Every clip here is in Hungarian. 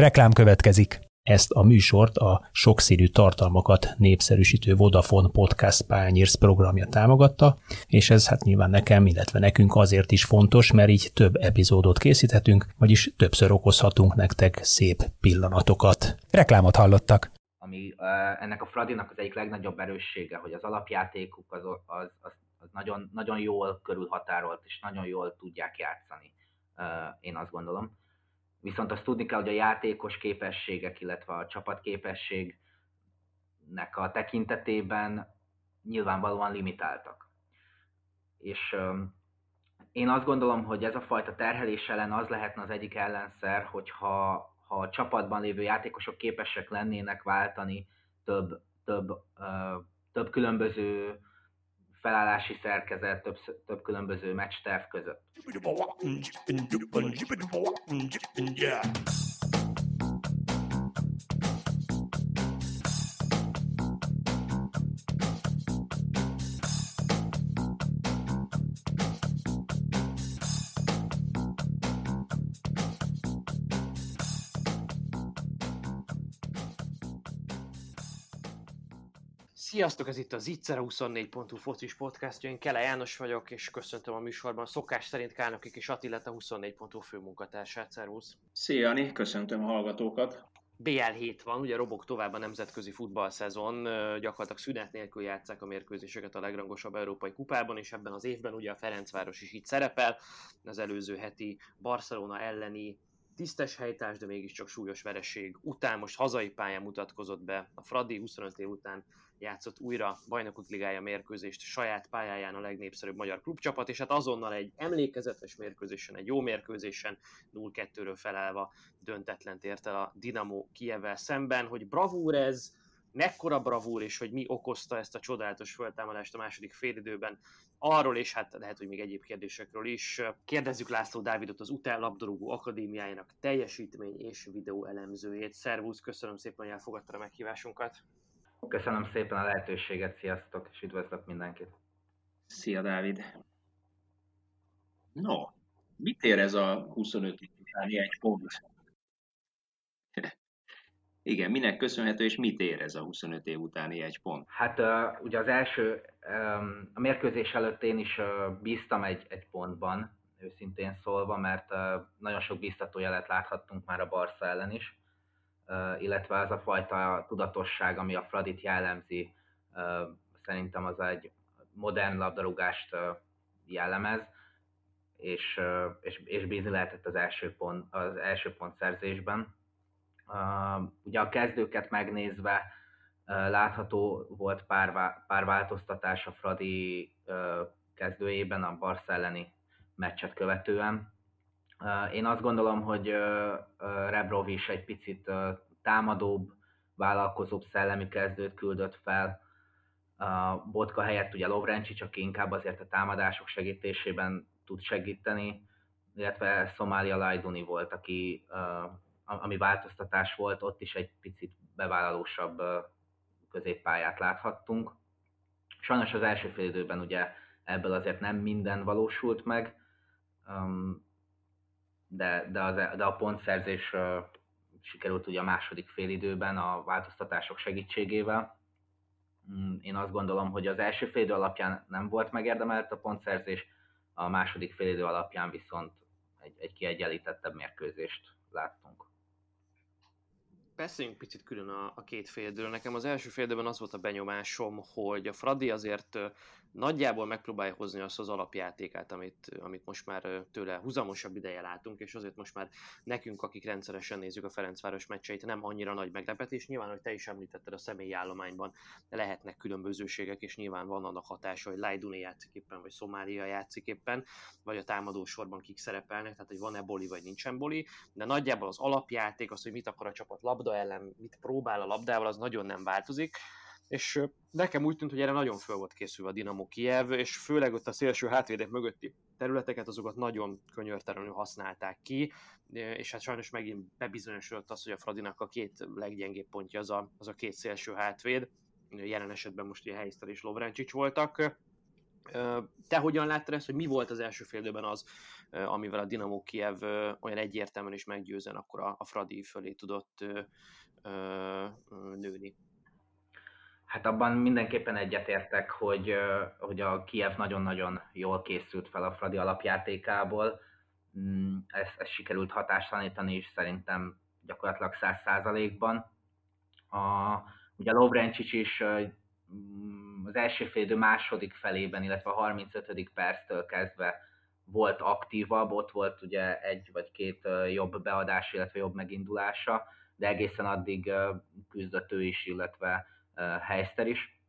Reklám következik. Ezt a műsort a sokszínű tartalmakat népszerűsítő Vodafone Podcast Pályázz programja támogatta, és ez hát nyilván nekem, illetve nekünk azért is fontos, mert így több epizódot készíthetünk, vagyis többször okozhatunk nektek szép pillanatokat. Reklámot hallottak. Ami ennek a Fradinak az egyik legnagyobb erőssége, hogy az alapjátékuk az nagyon, nagyon jól körülhatárolt, és nagyon jól tudják játszani, én azt gondolom. Viszont azt tudni kell, hogy a játékos képességek, illetve a csapatképességnek a tekintetében nyilvánvalóan limitáltak. És én azt gondolom, hogy ez a fajta terhelés ellen az lehetne az egyik ellenszer, hogyha a csapatban lévő játékosok képesek lennének váltani több különböző felállási szerkezet, több különböző meccsterv között. Sziasztok, ez itt az Iza 24.hu focis podcastja, én Kele János vagyok, és köszöntöm a műsorban szokás szerint Kálnokik és Attilát, a 24.hu főmunkatársát, szervusz! Szia, Ani, köszöntöm a hallgatókat! BL 7 van, ugye robog tovább a nemzetközi futballszezon, gyakorlatilag szünet nélkül játsszák a mérkőzéseket a legrangosabb európai kupában, és ebben az évben ugye a Ferencváros is itt szerepel, az előző heti Barcelona elleni tisztes helytárs, de mégiscsak súlyos vereség után most hazai pályán mutatkozott be a Fradi, 25 év után játszott újra Bajnokok Ligája mérkőzést, saját pályáján a legnépszerűbb magyar klubcsapat, és hát azonnal egy emlékezetes mérkőzésen, egy jó mérkőzésen 0-2-ről felállva döntetlent ért el a Dinamo Kijevvel szemben. Hogy bravúr ez, mekkora bravúr, és hogy mi okozta ezt a csodálatos föltámadást a második félidőben, arról, és hát lehet, hogy még egyéb kérdésekről is kérdezzük László Dávidot, az UTE labdarúgó akadémiájának teljesítmény és videóelemzőjét. Szervusz, köszönöm szépen, hogy elfogadtad a meghívásunkat. Köszönöm szépen a lehetőséget, sziasztok, és üdvözlök mindenkit. Szia, Dávid. No, mit ér ez a 25 utáni egy pont? Igen, minek köszönhető, és mit ér ez a 25 év utáni egy pont? Hát ugye az első, a mérkőzés előtt én is bíztam egy pontban, őszintén szólva, mert nagyon sok bíztató jelet láthattunk már a Barca ellen is, illetve az a fajta tudatosság, ami a Fradit jellemzi, szerintem az egy modern labdarúgást jellemez, és bízni lehetett az első pont szerzésben. Ugye a kezdőket megnézve látható volt pár változtatás a Fradi kezdőjében a Barca elleni meccset követően. Én azt gondolom, hogy Rebrov is egy picit támadóbb, vállalkozóbb szellemi kezdőt küldött fel. Botka helyett ugye Lovrencsics, aki inkább azért a támadások segítésében tud segíteni, illetve Somália Lajduni volt, aki ami változtatás volt, ott is egy picit bevállalósabb középpályát láthattunk. Sajnos az első fél időben ugye ebből azért nem minden valósult meg, de a pontszerzés sikerült ugye a második fél időben a változtatások segítségével. Én azt gondolom, hogy az első fél idő alapján nem volt megérdemelt a pontszerzés, a második fél idő alapján viszont egy kiegyenlítettebb mérkőzést láttunk. Beszéljünk picit külön a két fél időről. Nekem az első fél időben az volt a benyomásom, hogy a Fradi azért nagyjából megpróbálja hozni azt az alapjátékát, amit most már tőle húzamosabb ideje látunk, és azért most már nekünk, akik rendszeresen nézzük a Ferencváros meccseit, nem annyira nagy meglepetés. Nyilván, hogy te is említetted, a személyi állományban lehetnek különbözőségek, és nyilván van annak hatása, hogy Lajduni játszik éppen, vagy Szomália játszik éppen, vagy a támadó sorban kik szerepelnek, tehát hogy van-e boli, vagy nincsen boli, de nagyjából az alapjáték, az, hogy mit akar a csapat labda ellen, mit próbál a labdával, az nagyon nem változik. És nekem úgy tűnt, hogy erre nagyon föl volt készülve a Dinamo Kijev, és főleg ott a szélső hátvédek mögötti területeket, azokat nagyon könyörtelenül használták ki, és hát sajnos megint bebizonyosodott az, hogy a Fradinak a két leggyengébb pontja az a két szélső hátvéd, jelen esetben most ugye Helysztel és Lovrencsics voltak. Te hogyan láttad ezt, hogy mi volt az első fél időben az, amivel a Dinamo Kijev olyan egyértelműen és meggyőzően akkor a Fradi fölé tudott nőni? Hát abban mindenképpen egyetértek, hogy a Kijev nagyon-nagyon jól készült fel a Fradi alapjátékából. Ezt sikerült hatástalanítani is szerintem gyakorlatilag 100%-ban. Ugye a Lovrencsics is az első fél idő második felében, illetve a 35. perctől kezdve volt aktívabb, ott volt ugye egy vagy két jobb beadás, illetve jobb megindulása, de egészen addig küzdött ő is, illetve Helysztel is.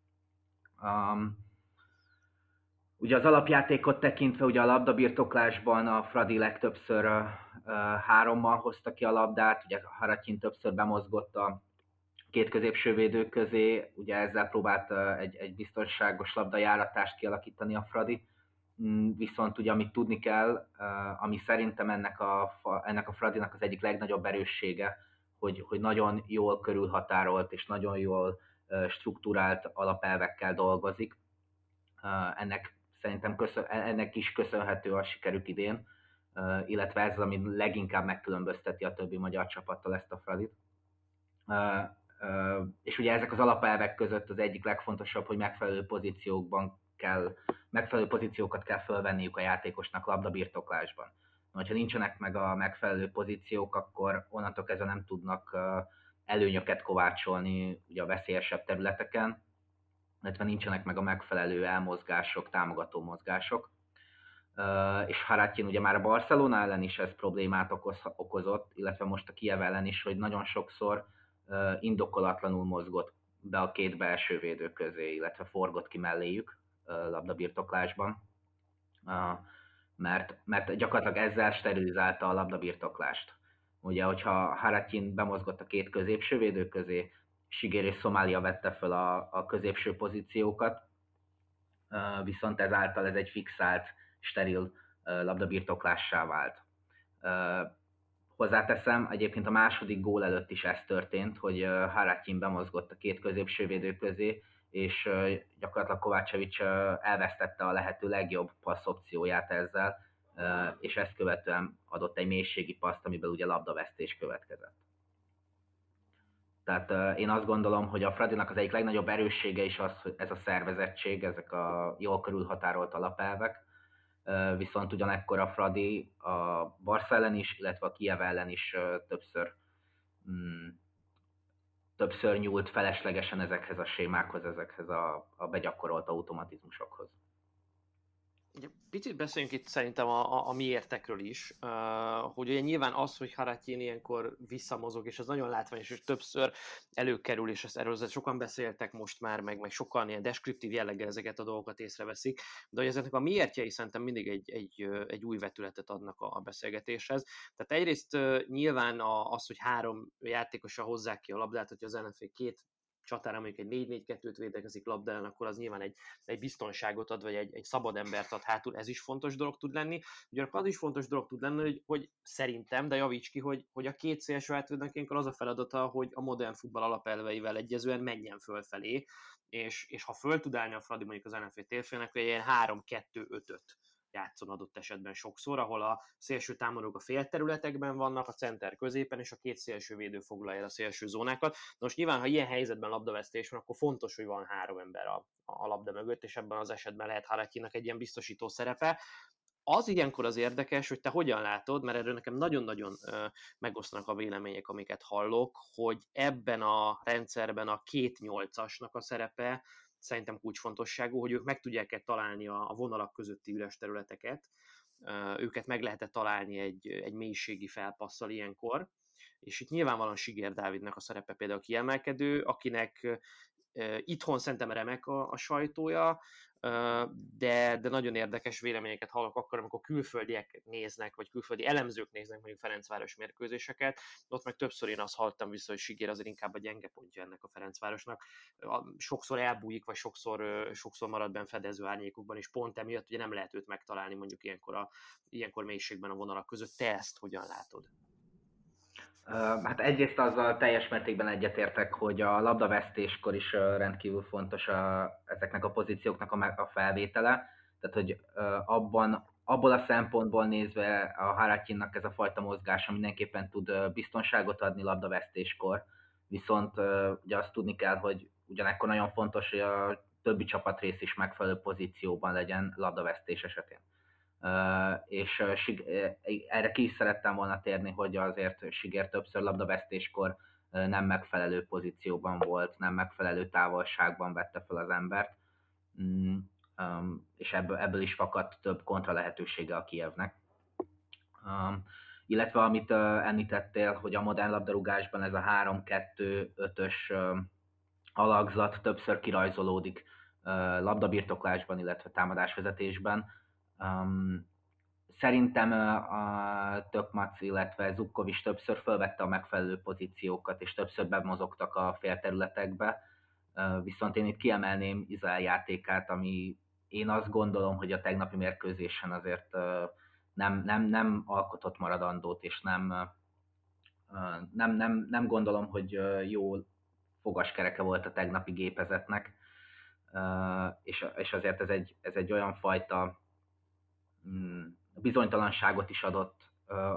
Ugye az alapjátékot tekintve ugye a labdabirtoklásban a Fradi legtöbbször 3-mal hozta ki a labdát, ugye Haracin többször bemozgott a két középső védő közé, ugye ezzel próbált egy biztonságos labdajáratást kialakítani a Fradi, viszont ugye amit tudni kell, ami szerintem ennek a Fradinak az egyik legnagyobb erőssége, hogy nagyon jól körülhatárolt és nagyon jól struktúrált alapelvekkel dolgozik. Ennek szerintem ennek is köszönhető a sikerük idén, illetve ez az, ami leginkább megkülönbözteti a többi magyar csapattal ezt a Fradit. És ugye ezek az alapelvek között az egyik legfontosabb, hogy megfelelő pozíciókat kell fölvenniük a játékosnak labdabirtoklásban. Ha nincsenek meg a megfelelő pozíciók, akkor onnantól kezdve nem tudnak előnyöket kovácsolni ugye a veszélyesebb területeken, illetve nincsenek meg a megfelelő elmozgások, támogató mozgások. És Haracin ugye már a Barcelona ellen is ez problémát okozott, illetve most a Kijev ellen is, hogy nagyon sokszor indokolatlanul mozgott be a két belső védő közé, illetve forgott ki melléjük labdabirtoklásban, mert gyakorlatilag ezzel sterilizálta a labdabirtoklást. Ugye, hogyha Haracin bemozgott a két középső védő közé, Sigér és Szomália vette fel a középső pozíciókat, viszont ezáltal ez egy fixált, steril labdabirtoklássá vált. Hozzáteszem, egyébként a második gól előtt is ez történt, hogy Haracin bemozgott a két középső védő közé, és gyakorlatilag Kovácsevics elvesztette a lehető legjobb passzopcióját ezzel, és ezt követően adott egy mélységi paszt, amiből ugye labdavesztés következett. Tehát én azt gondolom, hogy a Fradinak az egyik legnagyobb erőssége is az, hogy ez a szervezettség, ezek a jól körülhatárolt alapelvek, viszont ugyanekkor a Fradi a Barca ellen is, illetve a Kijev ellen is többször nyúlt feleslegesen ezekhez a sémákhoz, ezekhez a begyakorolt automatizmusokhoz. Picit beszéljünk itt szerintem a miértekről is, hogy ugye nyilván az, hogy Haracin ilyenkor visszamozog, és az nagyon látványos, és többször előkerül, és erről sokan beszéltek most már, meg sokan ilyen deskriptív jelleggel ezeket a dolgokat észreveszik, de hogy ezeknek a miértjei szerintem mindig egy új vetületet adnak a beszélgetéshez. Tehát egyrészt nyilván az, hogy három játékosa hozzák ki a labdát, hogy az ellenfél két csatára, mondjuk egy 4-4-2-t védekezik labdán, akkor az nyilván egy biztonságot ad, vagy egy szabad embert ad hátul, ez is fontos dolog tud lenni. Ugyanakkor az is fontos dolog tud lenni, hogy szerintem, de javíts ki, hogy a két szélső hátvédnek ilyenkor az a feladata, hogy a modern futball alapelveivel egyezően menjen fölfelé, és ha föl tud állni a Fradi mondjuk az ellenfél térfélének, hogy ilyen 3-2-5-öt játszon adott esetben sokszor, ahol a szélső támadók a félterületekben vannak, a center középen, és a két szélső védő foglalja el a szélső zónákat. Most nyilván, ha ilyen helyzetben labdavesztés van, akkor fontos, hogy van három ember a labda mögött, és ebben az esetben lehet Harakinnak egy ilyen biztosító szerepe. Az ilyenkor az érdekes, hogy te hogyan látod, mert erről nekem nagyon-nagyon megosztanak a vélemények, amiket hallok, hogy ebben a rendszerben a 2-8-asnak a szerepe szerintem kulcsfontosságú, hogy ők meg tudják találni a vonalak közötti üres területeket, őket meg lehetett találni egy mélységi felpasszal ilyenkor, és itt nyilvánvalóan Sigér Dávidnak a szerepe például kiemelkedő, akinek itthon szerintem remek a sajtója, de nagyon érdekes véleményeket hallok akkor, amikor külföldiek néznek, vagy külföldi elemzők néznek mondjuk Ferencváros mérkőzéseket, ott meg többször én azt halltam vissza, hogy Sigér azért inkább a gyenge pontja ennek a Ferencvárosnak, sokszor elbújik, vagy sokszor marad benn fedező árnyékokban, és pont emiatt ugye nem lehet őt megtalálni mondjuk ilyenkor mélységben a vonalak között. Te ezt hogyan látod? Hát egyrészt azzal teljes mértékben egyetértek, hogy a labdavesztéskor is rendkívül fontos ezeknek a pozícióknak a felvétele, Tehát, hogy abból a szempontból nézve a Haracinnak ez a fajta mozgása mindenképpen tud biztonságot adni labdavesztéskor, viszont ugye azt tudni kell, hogy ugyanekkor nagyon fontos, hogy a többi csapatrész is megfelelő pozícióban legyen labdavesztés esetén. És erre ki is szerettem volna térni, hogy azért Sigér többször labdavesztéskor nem megfelelő pozícióban volt, nem megfelelő távolságban vette fel az embert, és ebből is fakadt több kontra lehetősége a Kijevnek. Illetve amit említettél, hogy a modern labdarúgásban ez a 3-2-5-ös alakzat többször kirajzolódik labdabirtoklásban, illetve támadásvezetésben. Szerintem a Tokmac, illetve Zukov is többször felvette a megfelelő pozíciókat, és többször bemozogtak a félterületekbe, viszont én itt kiemelném Iza játékát, ami én azt gondolom, hogy a tegnapi mérkőzésen azért nem alkotott maradandót, és nem gondolom, hogy jó fogaskereke volt a tegnapi gépezetnek, és azért ez egy olyan fajta bizonytalanságot is adott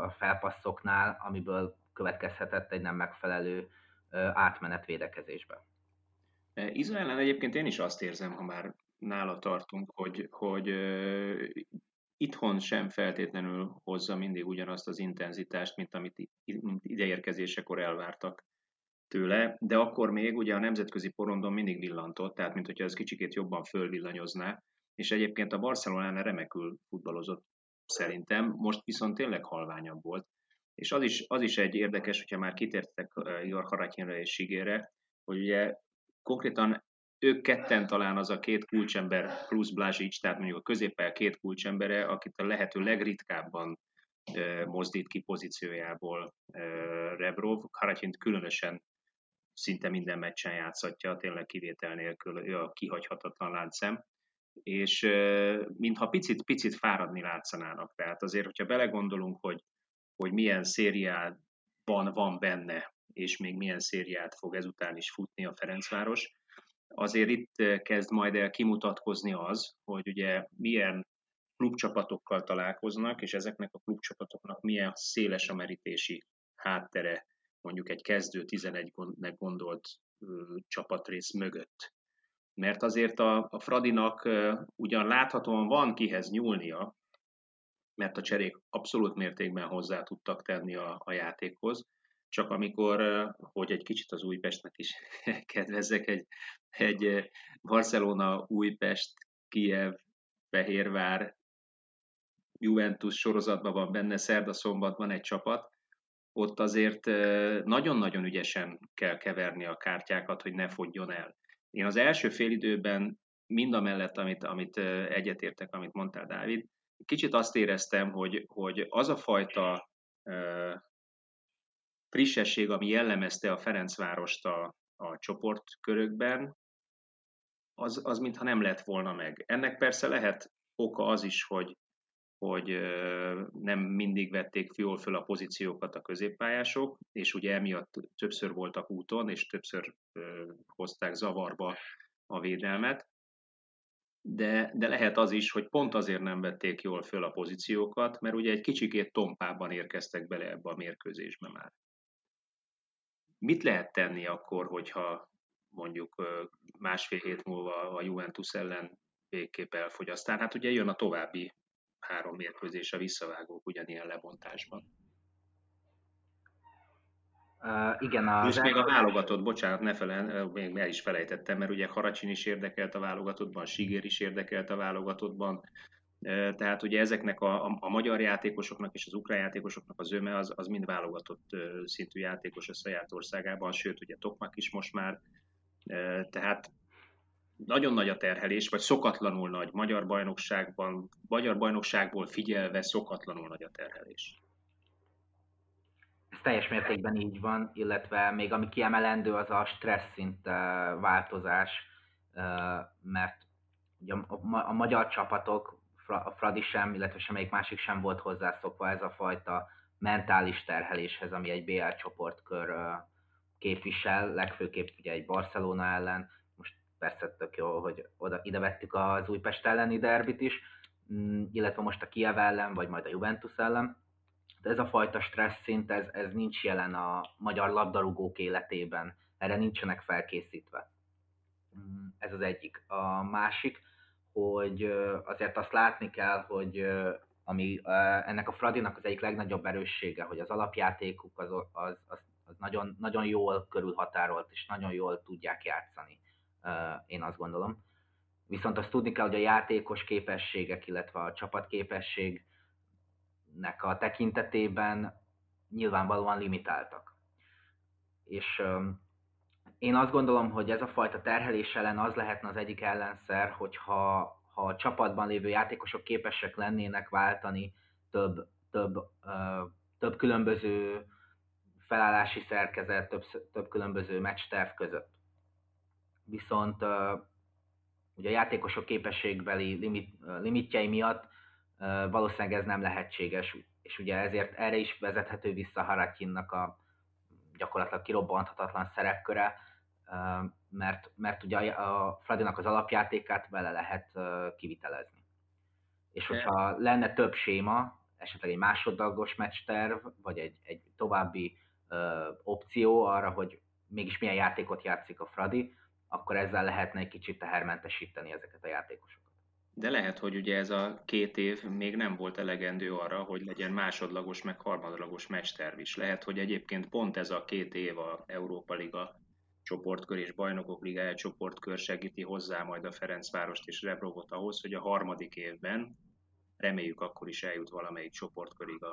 a felpasszoknál, amiből következhetett egy nem megfelelő átmenet védekezésbe. Iza ellen egyébként én is azt érzem, ha már nála tartunk, hogy itthon sem feltétlenül hozza mindig ugyanazt az intenzitást, mint amit ideérkezésekor elvártak tőle, de akkor még ugye a nemzetközi porondon mindig villantott, tehát mint hogyha ez kicsikét jobban fölvillanyozná, és egyébként a Barcelonánál remekül futballozott szerintem, most viszont tényleg halványabb volt. És az is egy érdekes, hogyha már kitértek Igor Haracinra és Sigérre, hogy ugye konkrétan ők ketten talán az a két kulcsember plusz Blazics, tehát mondjuk a középpel két kulcsembere, akit a lehető legritkábban mozdít ki pozíciójából Rebrov. Haracint különösen szinte minden meccsen játszatja, tényleg kivétel nélkül, ő a kihagyhatatlan láncszem, és mintha picit fáradni látszanának. Tehát azért, hogyha belegondolunk, hogy milyen szériában van benne, és még milyen szériát fog ezután is futni a Ferencváros, azért itt kezd majd el kimutatkozni az, hogy ugye milyen klubcsapatokkal találkoznak, és ezeknek a klubcsapatoknak milyen széles a merítési háttere, mondjuk egy kezdő 11-nek gondolt csapatrész mögött. Mert azért a Fradinak ugyan láthatóan van kihez nyúlnia, mert a cserék abszolút mértékben hozzá tudtak tenni a játékhoz, csak amikor, hogy egy kicsit az Újpestnek is kedvezzek, egy Barcelona, Újpest, Kijev, Fehérvár, Juventus sorozatban van benne, szerda-szombat van egy csapat, ott azért nagyon-nagyon ügyesen kell keverni a kártyákat, hogy ne fogjon el. Én az első félidőben mindamellett, amit egyetértek, amit mondtál, Dávid, kicsit azt éreztem, hogy az a fajta frissesség, ami jellemezte a Ferencvárost a csoportkörökben, az mintha nem lett volna meg. Ennek persze lehet oka az is, hogy nem mindig vették jól föl a pozíciókat a középpályások, és ugye emiatt többször voltak úton, és többször hozták zavarba a védelmet, de lehet az is, hogy pont azért nem vették jól föl a pozíciókat, mert ugye egy kicsikét tompában érkeztek bele ebbe a mérkőzésbe már. Mit lehet tenni akkor, hogyha mondjuk másfél hét múlva a Juventus ellen végképp elfogy? Aztán hát ugye jön a további 3 mérkőzés a visszavágók ugyanilyen lebontásban. Igen, és még a válogatott, bocsánat, még el is felejtettem, mert ugye Haracin is érdekelt a válogatottban, Sigér is érdekelt a válogatottban, tehát ugye ezeknek a magyar játékosoknak és az ukrán játékosoknak az zöme az mind válogatott szintű játékos a saját országában, sőt ugye Tokmak is most már, tehát nagyon nagy a terhelés, vagy szokatlanul nagy magyar bajnokságból figyelve szokatlanul nagy a terhelés. Ez teljes mértékben így van, illetve még ami kiemelendő, az a stressz szint változás, mert a magyar csapatok, a Fradi sem, illetve semmelyik másik sem volt hozzászokva ez a fajta mentális terheléshez, ami egy BL csoportkör képvisel, legfőképp ugye egy Barcelona ellen, most persze tök jó, hogy ide vettük az Újpest elleni derbit is, illetve most a Kijev ellen, vagy majd a Juventus ellen. De ez a fajta stressz szint, ez nincs jelen a magyar labdarúgók életében, erre nincsenek felkészítve. Ez az egyik. A másik, hogy azért azt látni kell, hogy ami ennek a Fradinak az egyik legnagyobb erőssége, hogy az alapjátékuk az nagyon, nagyon jól körülhatárolt, és nagyon jól tudják játszani, én azt gondolom. Viszont azt tudni kell, hogy a játékos képességek, illetve a csapatképességnek a tekintetében nyilvánvalóan limitáltak. És én azt gondolom, hogy ez a fajta terhelés ellen az lehetne az egyik ellenszer, hogyha a csapatban lévő játékosok képesek lennének váltani több különböző felállási szerkezet, több különböző meccsterv között. Viszont ugye a játékosok képességbeli limitjei miatt valószínűleg ez nem lehetséges, és ugye ezért erre is vezethető vissza Haracinnak a gyakorlatilag kirobbanthatatlan szerepköre, mert ugye a Fradinak az alapjátékát vele lehet kivitelezni. És hogyha lenne több séma, esetleg egy másodlagos meccsterv, vagy egy további opció arra, hogy mégis milyen játékot játszik a Fradi, akkor ezzel lehetne egy kicsit tehermentesíteni ezeket a játékosokat. De lehet, hogy ugye ez a 2 év még nem volt elegendő arra, hogy legyen másodlagos, meg harmadlagos meccsterv is. Lehet, hogy egyébként pont ez a 2 év a Európa Liga csoportkör és Bajnokok Ligája csoportkör segíti hozzá majd a Ferencvárost és Rebrovot ahhoz, hogy a 3. évben, reméljük akkor is eljut valamelyik csoportkörig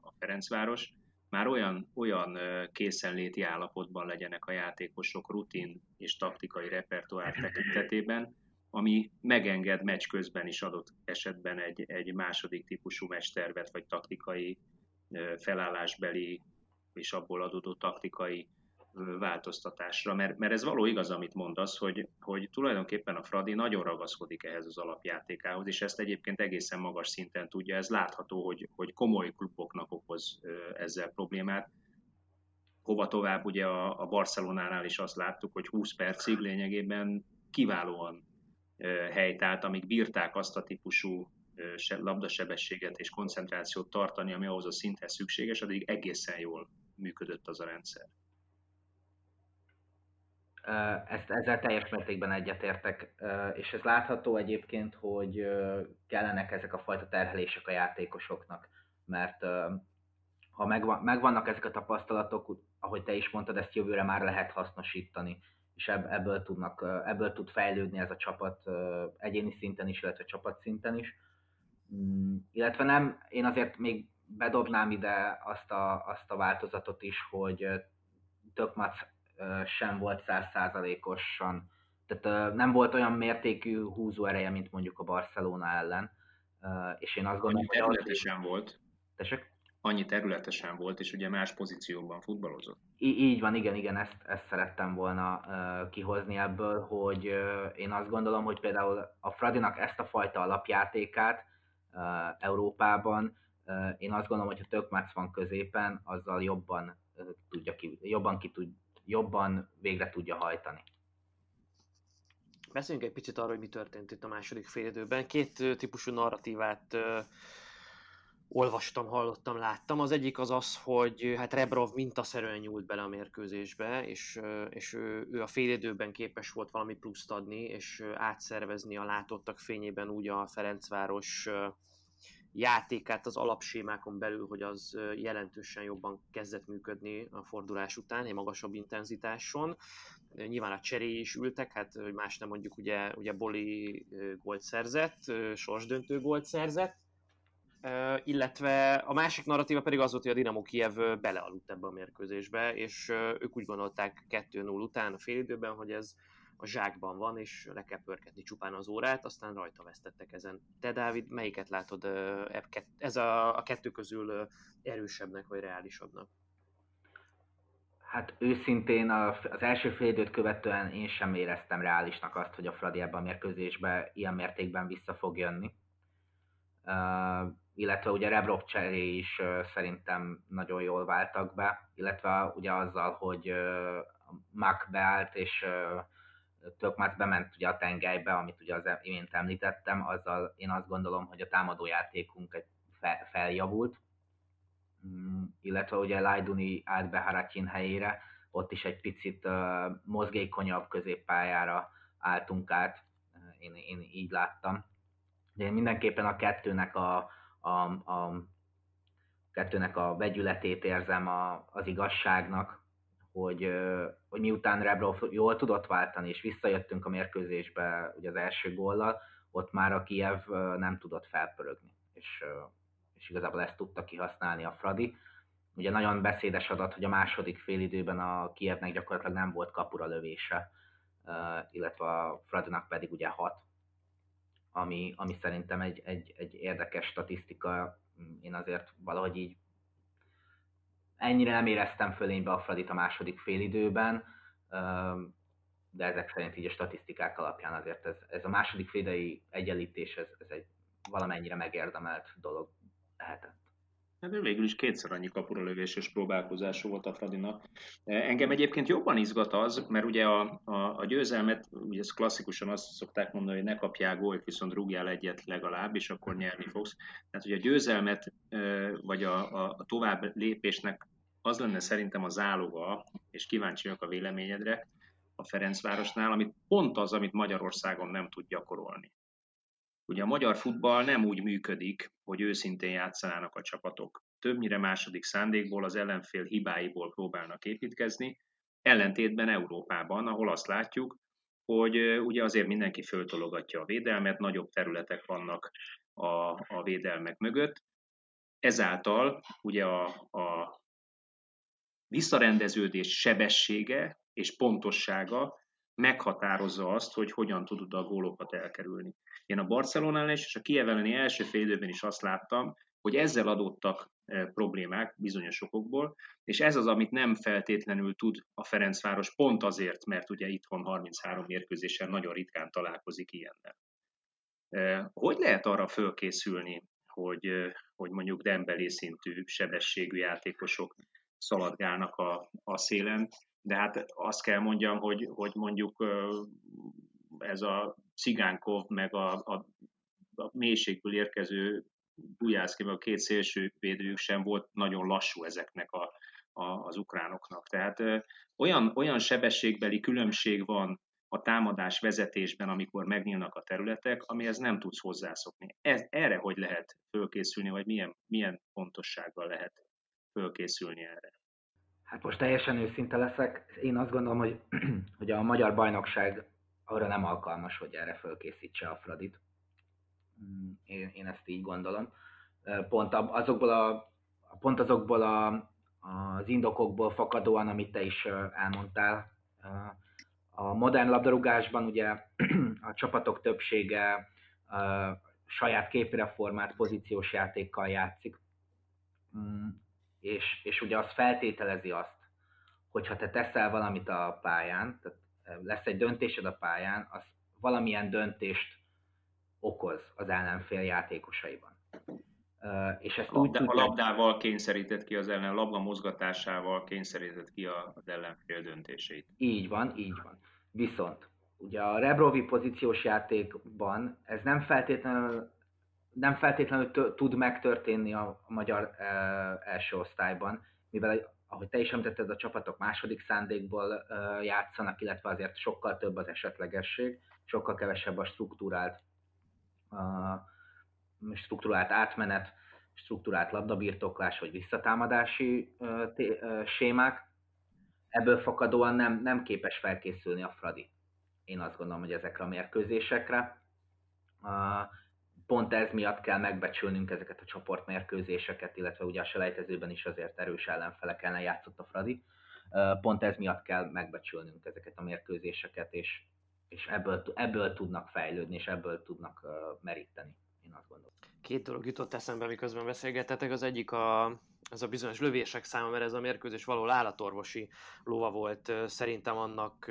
a Ferencváros, már olyan készenléti állapotban legyenek a játékosok rutin és taktikai repertoár tekintetében, ami megenged meccs közben is adott esetben egy második típusú meccstervet, vagy taktikai felállásbeli és abból adódó taktikai változtatásra, mert ez való igaz, amit mondasz, hogy tulajdonképpen a Fradi nagyon ragaszkodik ehhez az alapjátékához, és ezt egyébként egészen magas szinten tudja, ez látható, hogy komoly kluboknak okoz ezzel problémát. Hova tovább, ugye a Barcelonánál is azt láttuk, hogy 20 percig lényegében kiválóan helytált, amíg bírták azt a típusú labdasebességet és koncentrációt tartani, ami ahhoz a szinthez szükséges, addig egészen jól működött az a rendszer. Ezzel teljes mértékben egyetértek, és ez látható egyébként, hogy kellenek ezek a fajta terhelések a játékosoknak, mert ha megvannak ezek a tapasztalatok, ahogy te is mondtad, ezt jövőre már lehet hasznosítani, és ebből tud fejlődni ez a csapat egyéni szinten is, illetve csapatszinten is. Illetve nem, én azért még bedobnám ide azt a változatot is, hogy Tokmac sem volt 100%-osan, tehát nem volt olyan mértékű húzó ereje, mint mondjuk a Barcelona ellen, és én azt gondolom, hogy... Annyi területe sem volt. Tessék? Annyi területe sem volt, és ugye más pozícióban futballozott. Így van, igen, ezt szerettem volna kihozni ebből, hogy én azt gondolom, hogy például a Fradinak ezt a fajta alapjátékát Európában, én azt gondolom, hogy ha Tokmac van középen, azzal jobban végre tudja hajtani. Beszéljünk egy picit arról, hogy mi történt itt a második félidőben. 2 típusú narratívát olvastam, hallottam, láttam. Az egyik az, hogy hát Rebrov mintaszerűen nyúlt bele a mérkőzésbe, és ő a félidőben képes volt valami pluszt adni, és átszervezni a látottak fényében úgy a Ferencváros játékát az alapsémákon belül, hogy az jelentősen jobban kezdett működni a fordulás után, egy magasabb intenzitáson. Nyilván a cseréi is ültek, hát hogy más nem mondjuk, ugye Boli gólt szerzett, sorsdöntő gólt szerzett, illetve a másik narratíva pedig az volt, hogy a Dinamo Kijev belealudt ebbe a mérkőzésbe, és ők úgy gondolták 2-0 után a félidőben, hogy ez a zsákban van, és le kell pörketni csupán az órát, aztán rajta vesztettek ezen. Te, Dávid, melyiket látod ez a 2 közül erősebbnek, vagy reálisabbnak? Hát őszintén az első félidőt követően én sem éreztem reálisnak azt, hogy a Fradi ebben a mérkőzésben ilyen mértékben vissza fog jönni. Illetve ugye Rebrov cseré is szerintem nagyon jól váltak be, illetve ugye azzal, hogy Mack beállt, és Tokmac bement ugye a tengelybe, amit ugye az imént említettem, azzal én azt gondolom, hogy a támadójátékunk egy feljavult, illetve ugye Lajduni állt be Haracin helyére, ott is egy picit mozgékonyabb középpályára álltunk át, én így láttam. De én mindenképpen a kettőnek a vegyületét érzem az igazságnak, hogy miután Rebrov jól tudott váltani, és visszajöttünk a mérkőzésbe ugye az első góllal, ott már a Kijev nem tudott felpörögni, és igazából ezt tudta kihasználni a Fradi. Ugye nagyon beszédes adat, hogy a második félidőben a Kijevnek gyakorlatilag nem volt kapura lövése, illetve a Fradinak pedig ugye 6, ami szerintem egy érdekes statisztika. Én azért valahogy így ennyire nem éreztem fölénybe a Fradit a második félidőben, de ezek szerint így a statisztikák alapján azért ez a második félidei egyenlítés, ez egy valamennyire megérdemelt dolog lehetett. Hát ő végül is kétszer annyi kapuralövéses próbálkozás volt a Fradinak. Engem egyébként jobban izgat az, mert ugye a győzelmet, ugye ez klasszikusan azt szokták mondani, hogy ne kapjál gólt, viszont rúgjál egyet legalább, és akkor nyerni fogsz. Tehát ugye a győzelmet, vagy a tovább lépésnek az lenne szerintem a záloga, és kíváncsiak a véleményedre a Ferencvárosnál, amit pont az, amit Magyarországon nem tud gyakorolni. Ugye a magyar futball nem úgy működik, hogy őszintén játszanának a csapatok. Többnyire második szándékból, az ellenfél hibáiból próbálnak építkezni, ellentétben Európában, ahol azt látjuk, hogy ugye azért mindenki föltologatja a védelmet, nagyobb területek vannak a védelmek mögött. Ezáltal ugye a visszarendeződés sebessége és pontossága meghatározza azt, hogy hogyan tudod a gólokat elkerülni. Én a Barcelonánál és a Kijev elleni első félidőben is azt láttam, hogy ezzel adottak problémák bizonyos okokból, és ez az, amit nem feltétlenül tud a Ferencváros pont azért, mert ugye itthon 33 mérkőzésen nagyon ritkán találkozik ilyennel. Hogy lehet arra fölkészülni, hogy mondjuk Dembélé szintű sebességű játékosok szaladgálnak a szélen? De hát azt kell mondjam, hogy mondjuk ez a Cigankov, meg a mélységből érkező Bujászki, meg a két szélső védőjük sem volt nagyon lassú ezeknek az ukránoknak. Tehát olyan sebességbeli különbség van a támadás vezetésben, amikor megnyílnak a területek, amihez nem tudsz hozzászokni. Erre hogy lehet fölkészülni, vagy milyen pontossággal lehet fölkészülni erre? Hát most teljesen őszinte leszek. Én azt gondolom, hogy a magyar bajnokság arra nem alkalmas, hogy erre fölkészítse a Fradit. Én ezt így gondolom. Pont azokból az indokokból fakadóan, amit te is elmondtál. A modern labdarúgásban ugye a csapatok többsége saját képre formált pozíciós játékkal játszik. És ugye az feltételezi azt, hogyha te teszel valamit a pályán, tehát lesz egy döntésed a pályán, az valamilyen döntést okoz az ellenfél játékosaiban. És ezt a labdával kényszerített ki az ellen, a labda mozgatásával kényszerített ki az ellenfél döntéseit. Így van. Viszont ugye a Rebrovi pozíciós játékban ez nem feltétlenül tud megtörténni a magyar első osztályban, mivel, ahogy te is említetted, a csapatok második szándékból játszanak, illetve azért sokkal több az esetlegesség, sokkal kevesebb a struktúrált átmenet, struktúrált labdabirtoklás vagy visszatámadási sémák. Ebből fakadóan nem képes felkészülni a Fradi. Én azt gondolom, hogy ezekre a mérkőzésekre. Pont ez miatt kell megbecsülnünk ezeket a csoportmérkőzéseket, illetve ugye a selejtezőben is azért erős ellenfelek ellen játszott a Fradi. Pont ez miatt kell megbecsülnünk ezeket a mérkőzéseket, és ebből tudnak fejlődni, és ebből tudnak meríteni, én azt gondolom. Két dolog jutott eszembe, miközben beszélgettetek. Az egyik ez a bizonyos lövések száma, mert ez a mérkőzés valahol állatorvosi lova volt szerintem annak,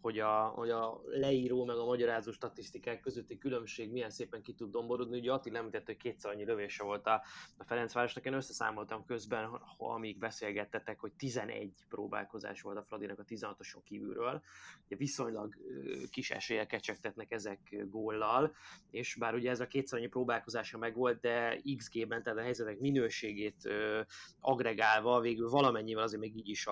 hogy a leíró meg a magyarázó statisztikák közötti különbség milyen szépen ki tud domborodni. Ugye Attila említett, hogy 2-szer annyi lövése volt a Ferencvárosnak. Én összeszámoltam közben, amíg beszélgettetek, hogy 11 próbálkozás volt a Fradinak a 16-oson kívülről. Ugye viszonylag kis eséllyel kecsegtetnek ezek góllal, és bár ugye ez a 2-szer annyi próbálkozása megvolt, de XG-ben, tehát a helyzetek minőségét agregálva végül valamennyivel azért még így is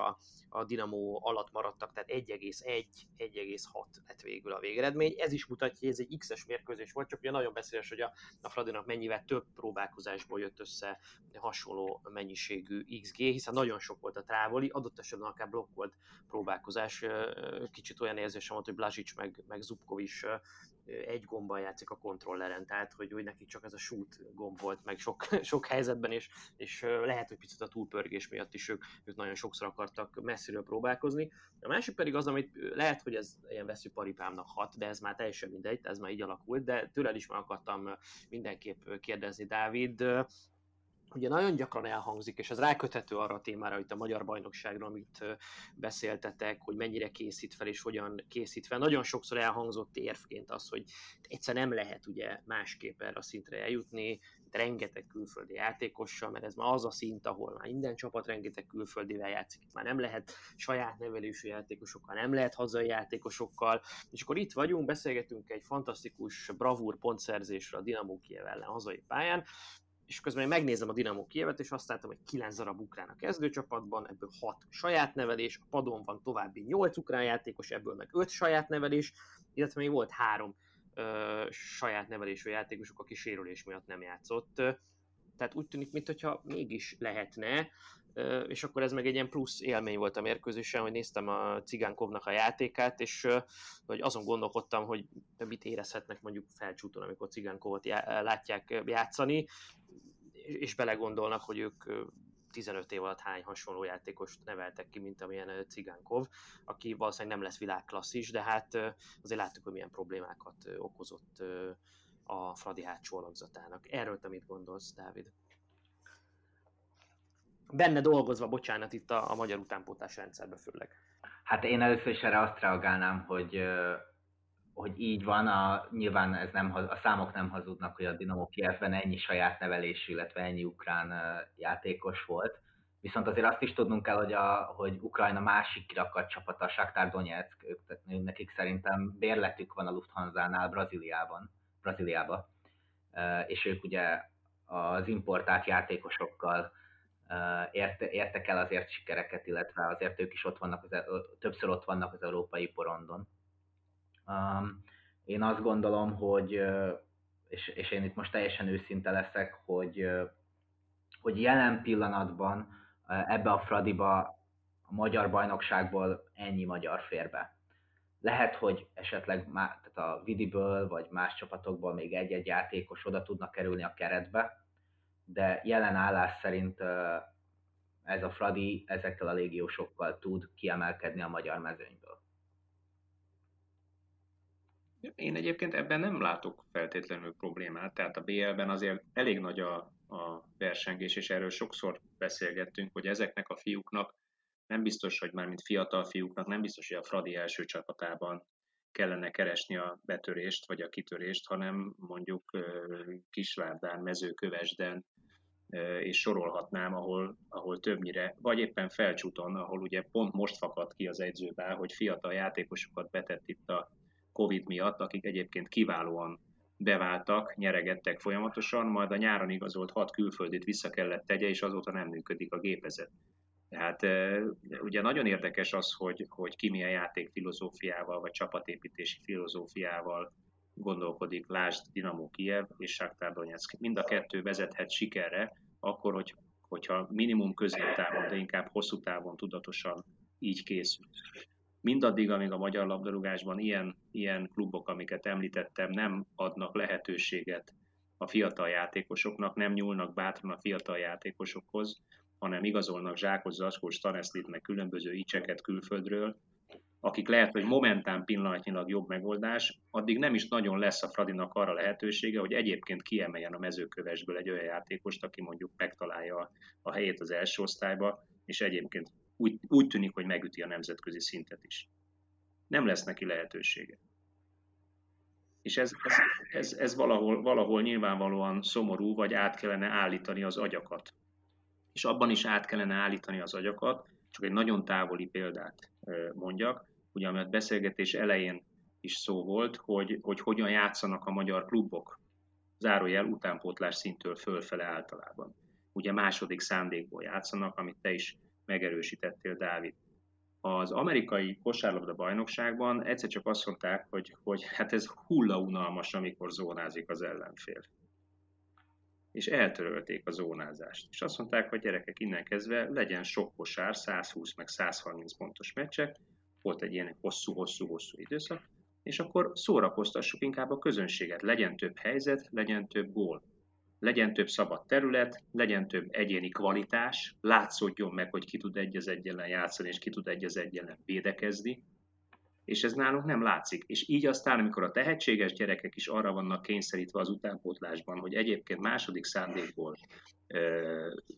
a Dinamo alatt maradtak, tehát 1,1, 1,6 lett végül a végeredmény. Ez is mutatja, hogy ez egy X-es mérkőzés volt, csak ugye nagyon beszéles, hogy a Fradinak mennyivel több próbálkozásból jött össze hasonló mennyiségű XG, hiszen nagyon sok volt a távoli, adott esetben akár blokkolt próbálkozás, kicsit olyan érzésem volt, hogy Blazics meg Zukov is egy gombbal játszik a kontrolleren, tehát hogy neki csak ez a shoot gomb volt meg sok helyzetben, és lehet, hogy picit a túlpörgés miatt is ők nagyon sokszor akartak messziről próbálkozni. A másik pedig az, amit lehet, hogy ez ilyen veszőparipámnak hat, de ez már teljesen mindegy, ez már így alakult, de tőled is már akartam mindenképp kérdezni, Dávid. Ugye nagyon gyakran elhangzik, és ez ráköthető arra a témára, hogy a magyar bajnokságra, amit beszéltetek, hogy mennyire készít fel és hogyan készít fel. Nagyon sokszor elhangzott érvként az, hogy egyszer nem lehet ugye másképp erre a szintre eljutni, rengeteg külföldi játékossal, mert ez már az a szint, ahol már minden csapat rengeteg külföldivel játszik. Már nem lehet saját nevelésű játékosokkal, nem lehet hazai játékosokkal. És akkor itt vagyunk, beszélgetünk egy fantasztikus bravúr pontszerzésre a Dinamo Kijev ellen hazai pályán, és közben én megnézem a Dinamo Kijevet, és azt láttam, hogy 9 darab ukrán a kezdőcsapatban, ebből 6 saját nevelés, a padon van további 8 ukrán játékos, ebből meg 5 saját nevelés, illetve még volt 3 saját nevelésű játékosok, aki sérülés miatt nem játszott. Tehát úgy tűnik, mintha mégis lehetne, és akkor ez meg egy ilyen plusz élmény volt a mérkőzésen, hogy néztem a Cigankovnak a játékát, és hogy azon gondolkodtam, hogy mit érezhetnek mondjuk Felcsúton, amikor Cigankovot látják játszani, és belegondolnak, hogy ők 15 év alatt hány hasonló játékost neveltek ki, mint amilyen Cigankov, aki valószínűleg nem lesz világklasszis, de hát azért láttuk, hogy milyen problémákat okozott a Fradi hátsó alakzatának. Erről te mit gondolsz, Dávid? Benne dolgozva, bocsánat, itt a magyar utánpótlás rendszerbe főleg. Hát én először is erre azt reagálnám, hogy így van, nyilván ez nem, a számok nem hazudnak, hogy a Dinamo Kijevben ennyi saját nevelésű, illetve ennyi ukrán játékos volt. Viszont azért azt is tudnunk kell, hogy Ukrajna másik kirakat csapata, a Shakhtar Donetsk, nekik szerintem bérletük van a Lufthansa-nál Brazíliában. És ők ugye az importált játékosokkal értek el azért sikereket, illetve azért ők is ott vannak, többször ott vannak az európai porondon. Én azt gondolom, hogy, és én itt most teljesen őszinte leszek, hogy jelen pillanatban ebbe a Fradiba, a magyar bajnokságból ennyi magyar fér be. Lehet, hogy esetleg tehát a Vidiből, vagy más csapatokból még egy-egy játékos oda tudna kerülni a keretbe, de jelen állás szerint ez a Fradi ezekkel a légiósokkal tud kiemelkedni a magyar mezőnyből. Én egyébként ebben nem látok feltétlenül problémát, tehát a BL-ben azért elég nagy a versengés, és erről sokszor beszélgettünk, hogy ezeknek a fiúknak nem biztos, hogy már mint fiatal fiúknak nem biztos, hogy a Fradi első csapatában kellene keresni a betörést vagy a kitörést, hanem mondjuk Kisvárdán, Mezőkövesden, és sorolhatnám, ahol többnyire, vagy éppen Felcsúton, ahol ugye pont most fakadt ki az edzőből, hogy fiatal játékosokat betett itt a Covid miatt, akik egyébként kiválóan beváltak, nyeregettek folyamatosan, majd a nyáron igazolt 6 külföldit vissza kellett tegye, és azóta nem működik a gépezet. Tehát ugye nagyon érdekes az, hogy ki milyen játékfilozófiával, vagy csapatépítési filozófiával gondolkodik, lásd Dinamo Kijev és Shakhtar Donetsk. Mind a kettő vezethet sikerre, akkor, hogyha minimum középtávon, de inkább hosszú távon tudatosan így készül. Mindaddig, amíg a magyar labdarúgásban ilyen klubok, amiket említettem, nem adnak lehetőséget a fiatal játékosoknak, nem nyúlnak bátran a fiatal játékosokhoz, hanem igazolnak Zsákot, Zaskót, Taneszlit, meg különböző icseket külföldről, akik lehet, hogy momentán pillanatnyilag jobb megoldás, addig nem is nagyon lesz a Fradinak arra lehetősége, hogy egyébként kiemeljen a Mezőkövesdből egy olyan játékost, aki mondjuk megtalálja a helyét az első osztályba, és egyébként úgy tűnik, hogy megüti a nemzetközi szintet is. Nem lesz neki lehetősége. És ez valahol nyilvánvalóan szomorú, vagy át kellene állítani az agyakat. És abban is át kellene állítani az agyakat, csak egy nagyon távoli példát mondjak, ugye a beszélgetés elején is szó volt, hogy hogyan játszanak a magyar klubok, zárójel utánpótlás szintől fölfele általában. Ugye második szándékból játszanak, amit te is megerősítettél, Dávid. Az amerikai kosárlabda bajnokságban egyszer csak azt mondták, hogy hát ez hullaunalmas, amikor zónázik az ellenfél. És eltörölték a zónázást. És azt mondták, hogy gyerekek, innen kezdve legyen sok kosár, 120 meg 130 pontos meccsek, volt egy ilyen hosszú időszak, és akkor szórakoztassuk inkább a közönséget, legyen több helyzet, legyen több gól, legyen több szabad terület, legyen több egyéni kvalitás, látszódjon meg, hogy ki tud egy az egy ellen játszani, és ki tud egy az egy ellen védekezni, és ez nálunk nem látszik. És így aztán, amikor a tehetséges gyerekek is arra vannak kényszerítve az utánpótlásban, hogy egyébként második szándékból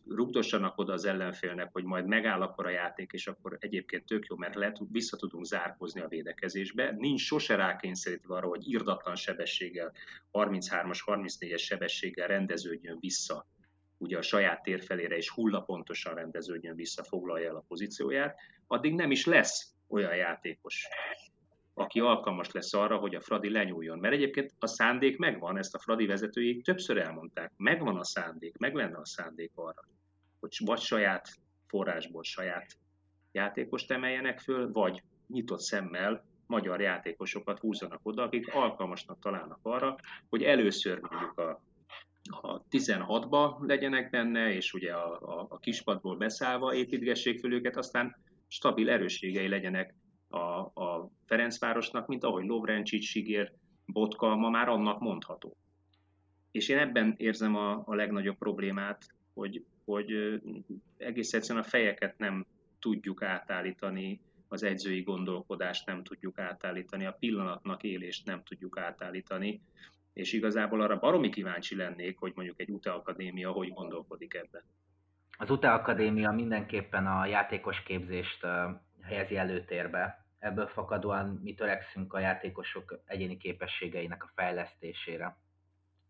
rugdossanak oda az ellenfélnek, hogy majd megáll akkor a játék, és akkor egyébként tök jó, mert vissza tudunk zárkózni a védekezésbe. Nincs sose rákényszerítve arra, hogy irdatlan sebességgel, 33-as, 34-es sebességgel rendeződjön vissza, ugye a saját tér felére, és hullapontosan rendeződjön vissza, foglalja el a pozícióját, addig nem is lesz olyan játékos, aki alkalmas lesz arra, hogy a Fradi lenyúljon. Mert egyébként a szándék megvan, ezt a Fradi vezetői többször elmondták, megvan a szándék, meg lenne a szándék arra, hogy vagy saját forrásból saját játékost emeljenek föl, vagy nyitott szemmel magyar játékosokat húzzanak oda, akik alkalmasnak találnak arra, hogy először mondjuk a 16-ba legyenek benne, és ugye a kispadból beszállva építgessék föl őket, aztán stabil erősségei legyenek a Ferencvárosnak, mint ahogy Lovrencsics, Sigér, Botka ma már annak mondható. És én ebben érzem a legnagyobb problémát, hogy egész egyszerűen a fejeket nem tudjuk átállítani, az edzői gondolkodást nem tudjuk átállítani, a pillanatnak élést nem tudjuk átállítani, és igazából arra baromi kíváncsi lennék, hogy mondjuk egy UTE Akadémia hogy gondolkodik ebben. Az UTE Akadémia mindenképpen a játékos képzést helyezi előtérbe. Ebből fakadóan mi törekszünk a játékosok egyéni képességeinek a fejlesztésére,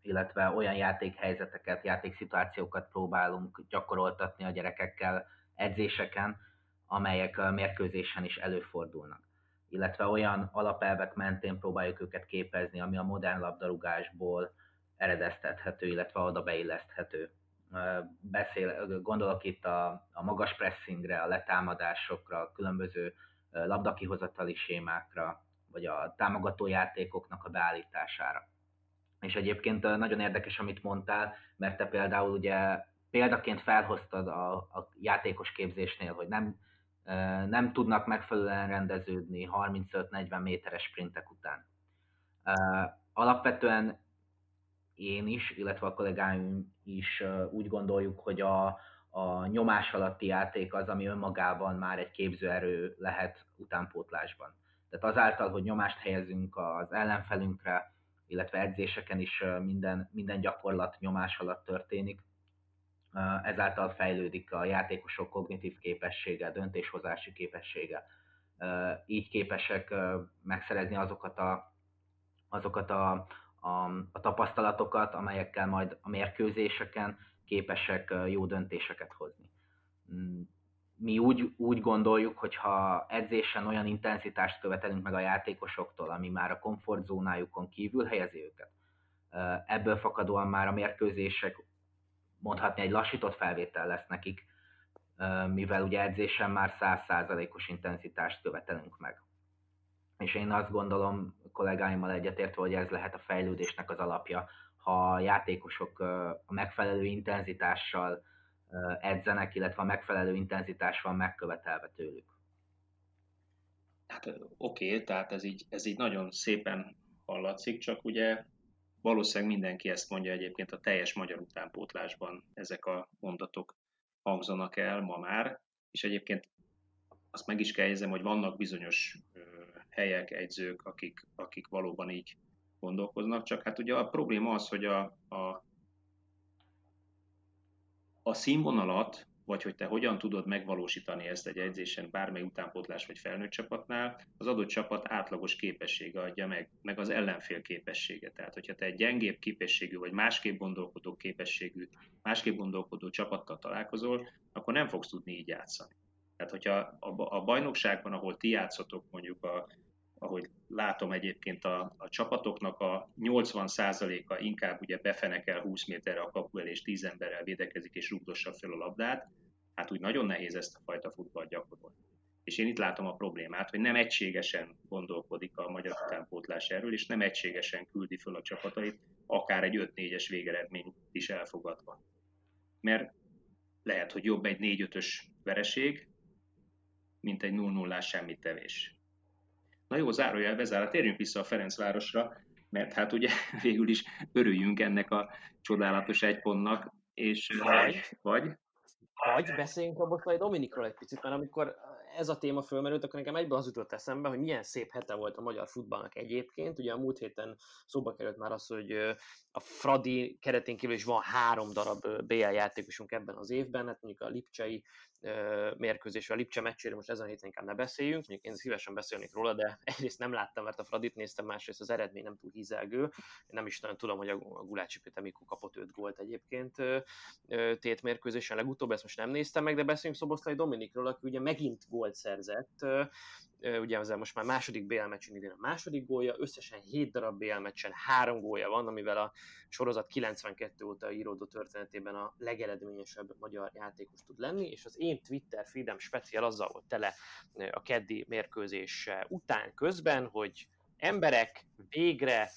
illetve olyan játékhelyzeteket, játékszituációkat próbálunk gyakoroltatni a gyerekekkel edzéseken, amelyek a mérkőzésen is előfordulnak. Illetve olyan alapelvek mentén próbáljuk őket képezni, ami a modern labdarúgásból eredeztethető, illetve oda beilleszthető. Gondolok itt a magas pressingre, a letámadásokra, a különböző labdakihozatali sémákra, vagy a támogató játékoknak a beállítására. És egyébként nagyon érdekes, amit mondtál, mert te például ugye példaként felhoztad a játékos képzésnél, hogy nem tudnak megfelelően rendeződni 35-40 méteres sprintek után. Alapvetően én is, illetve a kollégáim is úgy gondoljuk, hogy a nyomás alatti játék az, ami önmagában már egy képzőerő lehet utánpótlásban. Tehát azáltal, hogy nyomást helyezünk az ellenfelünkre, illetve edzéseken is minden gyakorlat nyomás alatt történik, ezáltal fejlődik a játékosok kognitív képessége, döntéshozási képessége. Így képesek megszerezni azokat a tapasztalatokat, amelyekkel majd a mérkőzéseken képesek jó döntéseket hozni. Mi úgy gondoljuk, hogy ha edzésen olyan intenzitást követelünk meg a játékosoktól, ami már a komfortzónájukon kívül helyezi őket, ebből fakadóan már a mérkőzések mondhatni egy lassított felvétel lesz nekik, mivel ugye edzésen már 100%-os intenzitást követelünk meg. És én azt gondolom, kollégáimmal egyetértve, hogy ez lehet a fejlődésnek az alapja, ha a játékosok a megfelelő intenzitással edzenek, illetve a megfelelő intenzitás van megkövetelve tőlük. Hát oké, tehát ez így nagyon szépen hallatszik, csak ugye valószínűleg mindenki ezt mondja egyébként, a teljes magyar utánpótlásban ezek a mondatok hangzanak el ma már, és egyébként azt meg is kell érzem, hogy vannak bizonyos helyek, edzők, akik valóban így gondolkoznak. Csak hát ugye a probléma az, hogy a színvonalat, vagy hogy te hogyan tudod megvalósítani ezt egy edzésen, bármely utánpótlás vagy felnőtt csapatnál, az adott csapat átlagos képessége adja meg az ellenfél képessége. Tehát, hogyha te egy gyengébb képességű, vagy másképp gondolkodó csapattal találkozol, akkor nem fogsz tudni így játszani. Tehát, hogyha a bajnokságban, ahol ti játszotok, mondjuk, ahogy látom egyébként a csapatoknak a 80%-a inkább ugye befenekel 20 méterre a kapuel és 10 emberrel védekezik és rúgdossa fel a labdát, hát úgy nagyon nehéz ezt a fajta futballt gyakorolni. És én itt látom a problémát, hogy nem egységesen gondolkodik a magyar utánpótlás erről, és nem egységesen küldi föl a csapatait, akár egy 5-4-es végeredmény is elfogadva. Mert lehet, hogy jobb egy 4-5-ös vereség, mint egy 0-0-ás semmit tevés. Na jó, zárójel bezárva, térjünk vissza a Ferencvárosra, mert hát ugye végül is örüljünk ennek a csodálatos egy pontnak, és vagy beszéljünk a Szoboszlai Dominikról egy picit, mert amikor ez a téma fölmerült, akkor nekem egyből az jutott eszembe, hogy milyen szép hete volt a magyar futballnak egyébként. Ugye a múlt héten szóba került már az, hogy a Fradi keretén kívül is van 3 darab BL játékosunk ebben az évben, hát mondjuk a lipcsei mérkőzésre, a Lipcse meccsére most ezen héten inkább ne beszéljünk, mondjuk én szívesen beszélnék róla, de egyrészt nem láttam, mert a Fradit néztem, másrészt az eredmény nem túl hízelgő, nem is nagyon tudom, hogy a Gulácsi Péter mikor kapott 5 gólt egyébként tétmérkőzésen legutóbb, ezt most nem néztem meg, de beszéljünk Szoboszlai Dominikról, aki ugye megint gólt szerzett, ugye az most már második BL meccsen idén a második gólja, összesen 7 darab BL meccsen 3 gólja van, amivel a sorozat 92 óta íródó történetében a legeredményesebb magyar játékos tud lenni, és az én Twitter feedem speciál azzal volt tele a keddi mérkőzés után közben, hogy emberek, végre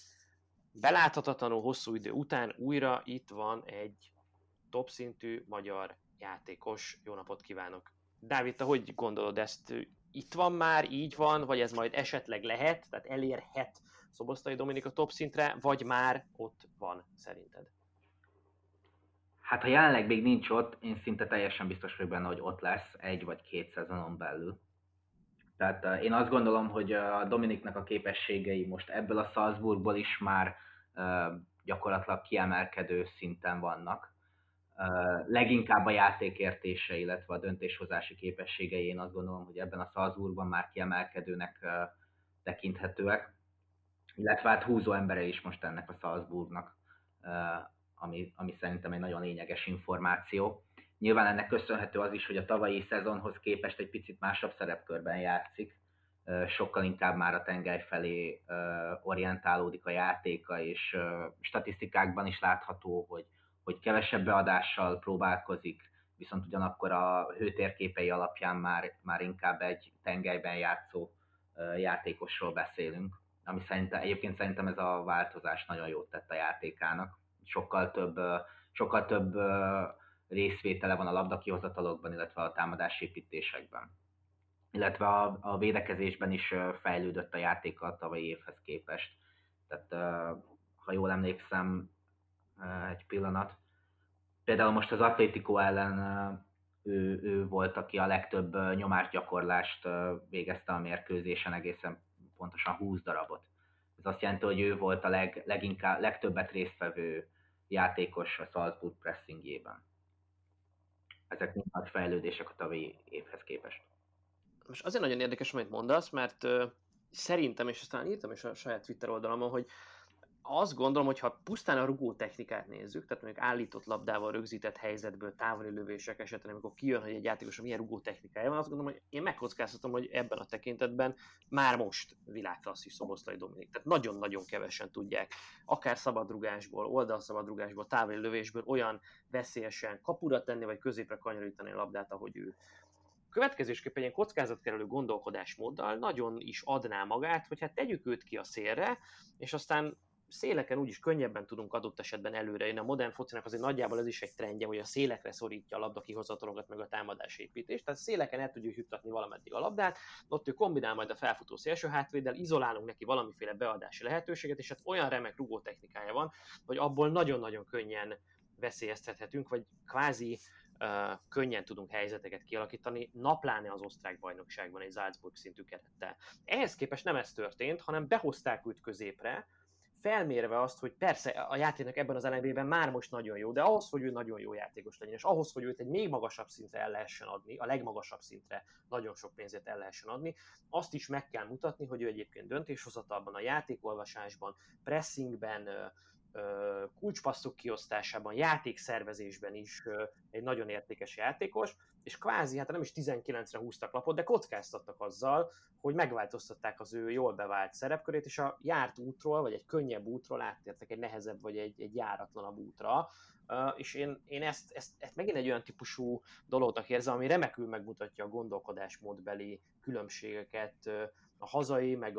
beláthatatlanul hosszú idő után újra itt van egy top szintű magyar játékos. Jó napot kívánok! Dávid, te hogy gondolod ezt? Itt van már, így van, vagy ez majd esetleg lehet, tehát elérhet Szoboszlai Dominik a top szintre, vagy már ott van szerinted? Hát ha jelenleg még nincs ott, én szinte teljesen biztos vagyok benne, hogy ott lesz 1 vagy 2 szezonon belül. Tehát én azt gondolom, hogy a Dominiknak a képességei most ebből a Salzburgból is már gyakorlatilag kiemelkedő szinten vannak. Leginkább a játékértése, illetve a döntéshozási képességei, én azt gondolom, hogy ebben a Salzburgban már kiemelkedőnek tekinthetőek, illetve hát húzó embere is most ennek a Salzburgnak, ami szerintem egy nagyon lényeges információ. Nyilván ennek köszönhető az is, hogy a tavalyi szezonhoz képest egy picit másabb szerepkörben játszik, sokkal inkább már a tengely felé orientálódik a játéka, és statisztikákban is látható, hogy kevesebb beadással próbálkozik, viszont ugyanakkor a hőtérképei alapján már inkább egy tengelyben játszó játékosról beszélünk, ami egyébként szerintem ez a változás nagyon jót tett a játékának. Sokkal több részvétele van a labdakihozatalokban, illetve a támadásépítésekben. Illetve a védekezésben is fejlődött a játéka a tavalyi évhez képest. Tehát, ha jól emlékszem, egy pillanat. Például most az Atlético ellen ő volt, aki a legtöbb nyomásgyakorlást végezte a mérkőzésen, egészen pontosan 20 darabot. Ez azt jelenti, hogy ő volt a legtöbbet résztvevő játékos a Salzburg pressingjében. Ezek mind nagy fejlődések a tavalyi évhez képest. Most azért nagyon érdekes, amit mondasz, mert szerintem, és aztán írtam is a saját Twitter oldalamon, hogy azt gondolom, hogy ha pusztán a rugó technikát nézzük, tehát mondjuk állított labdával rögzített helyzetből, távoli lövések esetén, amikor kijön, hogy egy játékos milyen rugó technikája van, azt gondolom, hogy én megkockáztatom, hogy ebben a tekintetben már most világklasszis Szoboszlai Dominik. Tehát nagyon-nagyon kevesen tudják, akár szabadrugásból, oldalszabadrugásból, távoli lövésből olyan veszélyesen kapura tenni, vagy középre kanyarítani a labdát, ahogy ő. Következésképpen ilyen kockázatkerülő gondolkodásmóddal nagyon is adná magát, hogy hát tegyük őt ki a szélre, és aztán széleken úgyis könnyebben tudunk adott esetben előre jönni. A modern focinak azért nagyjából ez is egy trendje, hogy a szélekre szorítja a labda kihozatalokat meg a támadásépítést. Tehát széleken el tudjuk juttatni valameddig a labdát, ott ő kombinál majd a felfutó szélső hátvéddel, izolálunk neki valamiféle beadási lehetőséget, és hát olyan remek rugó technikája van, hogy abból nagyon-nagyon könnyen veszélyeztethetünk, vagy kvázi könnyen tudunk helyzeteket kialakítani, napláne az osztrák bajnokságban egy Salzburg szintű kerettel. Ehhez képest nem ez történt, hanem behozták őt középre, felmérve azt, hogy persze a játéknak ebben az elemében már most nagyon jó, de ahhoz, hogy ő nagyon jó játékos legyen, és ahhoz, hogy őt egy még magasabb szintre el lehessen adni, a legmagasabb szintre nagyon sok pénzért el lehessen adni, azt is meg kell mutatni, hogy ő egyébként döntéshozatalban, a játékolvasásban, pressingben, kulcspasszok kiosztásában, játékszervezésben is egy nagyon értékes játékos, és kvázi, hát nem is 19-re húztak lapot, de kockáztattak azzal, hogy megváltoztatták az ő jól bevált szerepkörét, és a járt útról, vagy egy könnyebb útról áttértek egy nehezebb, vagy egy járatlanabb útra, és én ezt megint egy olyan típusú dolognak érzem, ami remekül megmutatja a gondolkodásmódbeli különbségeket a hazai, meg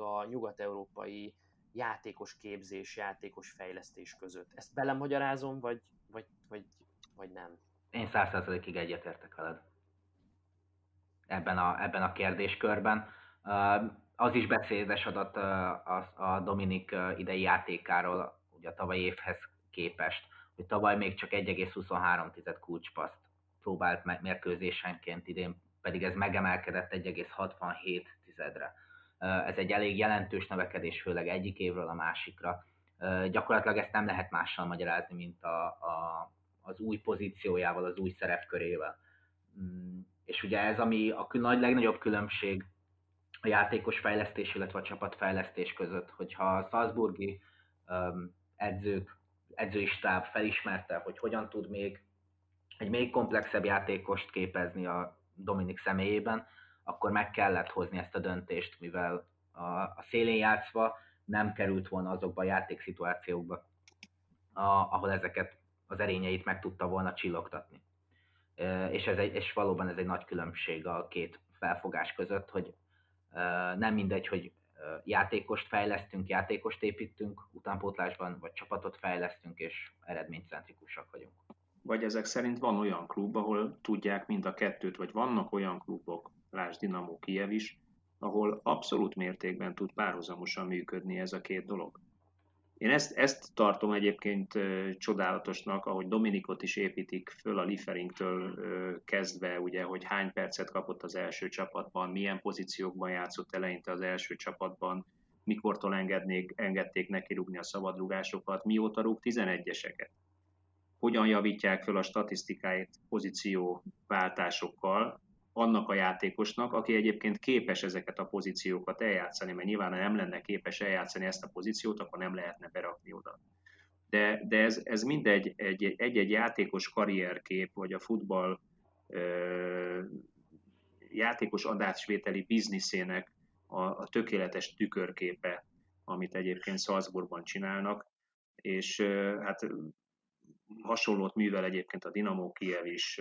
a nyugat-európai játékos képzés, játékos fejlesztés között. Ezt belemagyarázom, vagy nem? Én 100%-ig egyetértek veled ebben a kérdéskörben. Az is beszédes adat a Dominik idei játékáról, ugye a tavalyi évhez képest, hogy tavaly még csak 1,23 kulcspaszt próbált mérkőzésenként, idén pedig ez megemelkedett 1,67-re. Ez egy elég jelentős növekedés, főleg egyik évről a másikra. Gyakorlatilag ezt nem lehet mással magyarázni, mint az új pozíciójával, az új szerepkörével. És ugye ez, ami a legnagyobb különbség a játékos fejlesztés, illetve a csapatfejlesztés között, hogyha a salzburgi edzői stáb felismerte, hogy hogyan tud még egy még komplexebb játékost képezni a Dominik személyében, akkor meg kellett hozni ezt a döntést, mivel a szélén játszva nem került volna azokba a játékszituációkba, ahol ezeket az erényeit meg tudta volna csillogtatni. És valóban ez egy nagy különbség a két felfogás között, hogy nem mindegy, hogy játékost fejlesztünk, játékost építünk utánpótlásban, vagy csapatot fejlesztünk, és eredménycentrikusak vagyunk. Vagy ezek szerint van olyan klub, ahol tudják mind a kettőt, vagy vannak olyan klubok, lásd Dinamo Kijev is, ahol abszolút mértékben tud párhuzamosan működni ez a két dolog. Én ezt tartom egyébként csodálatosnak, ahogy Dominikot is építik föl a Lieferingtől kezdve, ugye, hogy hány percet kapott az első csapatban, milyen pozíciókban játszott eleinte az első csapatban, mikortól engedték neki rúgni a szabadrugásokat, mióta rúg 11-eseket. Hogyan javítják föl a statisztikáit pozícióváltásokkal annak a játékosnak, aki egyébként képes ezeket a pozíciókat eljátszani, mert nyilván ha nem lenne képes eljátszani ezt a pozíciót, akkor nem lehetne berakni oda. De ez mindegy, egy-egy játékos karrierkép, vagy a futball játékos adásvételi bizniszének a tökéletes tükörképe, amit egyébként Salzburgban csinálnak, és hát hasonlót művel egyébként a Dinamo Kijev is,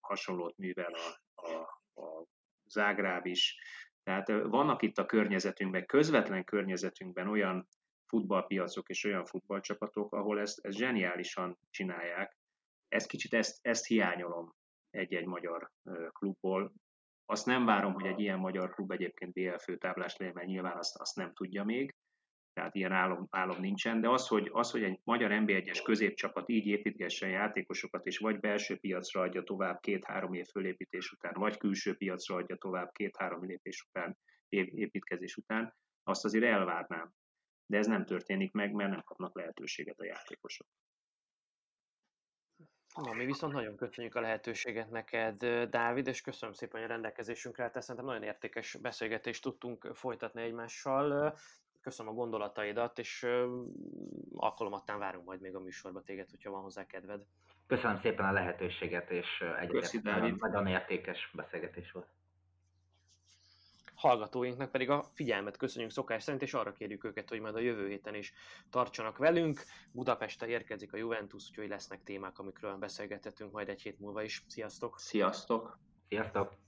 hasonlót művel a Zágráb is. Tehát vannak itt a környezetünkben, közvetlen környezetünkben olyan futballpiacok és olyan futballcsapatok, ahol ezt zseniálisan csinálják. Ezt hiányolom egy-egy magyar klubból. Azt nem várom, hogy egy ilyen magyar klub egyébként BL főtáblás legyen, mert nyilván azt nem tudja még. Tehát ilyen álom nincsen, de az, hogy egy magyar NB1-es középcsapat így építgessen játékosokat, és vagy belső piacra adja tovább 2-3 év fölépítés után, vagy külső piacra adja tovább 2-3 építkezés után, azt azért elvárnám. De ez nem történik meg, mert nem kapnak lehetőséget a játékosok. Mi viszont nagyon köszönjük a lehetőséget neked, Dávid, és köszönöm szépen, hogy a rendelkezésünkre, tehát szerintem nagyon értékes beszélgetést tudtunk folytatni egymással. Köszönöm a gondolataidat, és alkalomattán várunk majd még a műsorba téged, hogyha van hozzá kedved. Köszönöm szépen a lehetőséget, és egyébként nagyon értékes beszélgetés volt. Hallgatóinknak pedig a figyelmet köszönjük szokás szerint, és arra kérjük őket, hogy majd a jövő héten is tartsanak velünk. Budapestre érkezik a Juventus, úgyhogy lesznek témák, amikről beszélgethetünk majd egy hét múlva is. Sziasztok! Sziasztok! Sziasztok!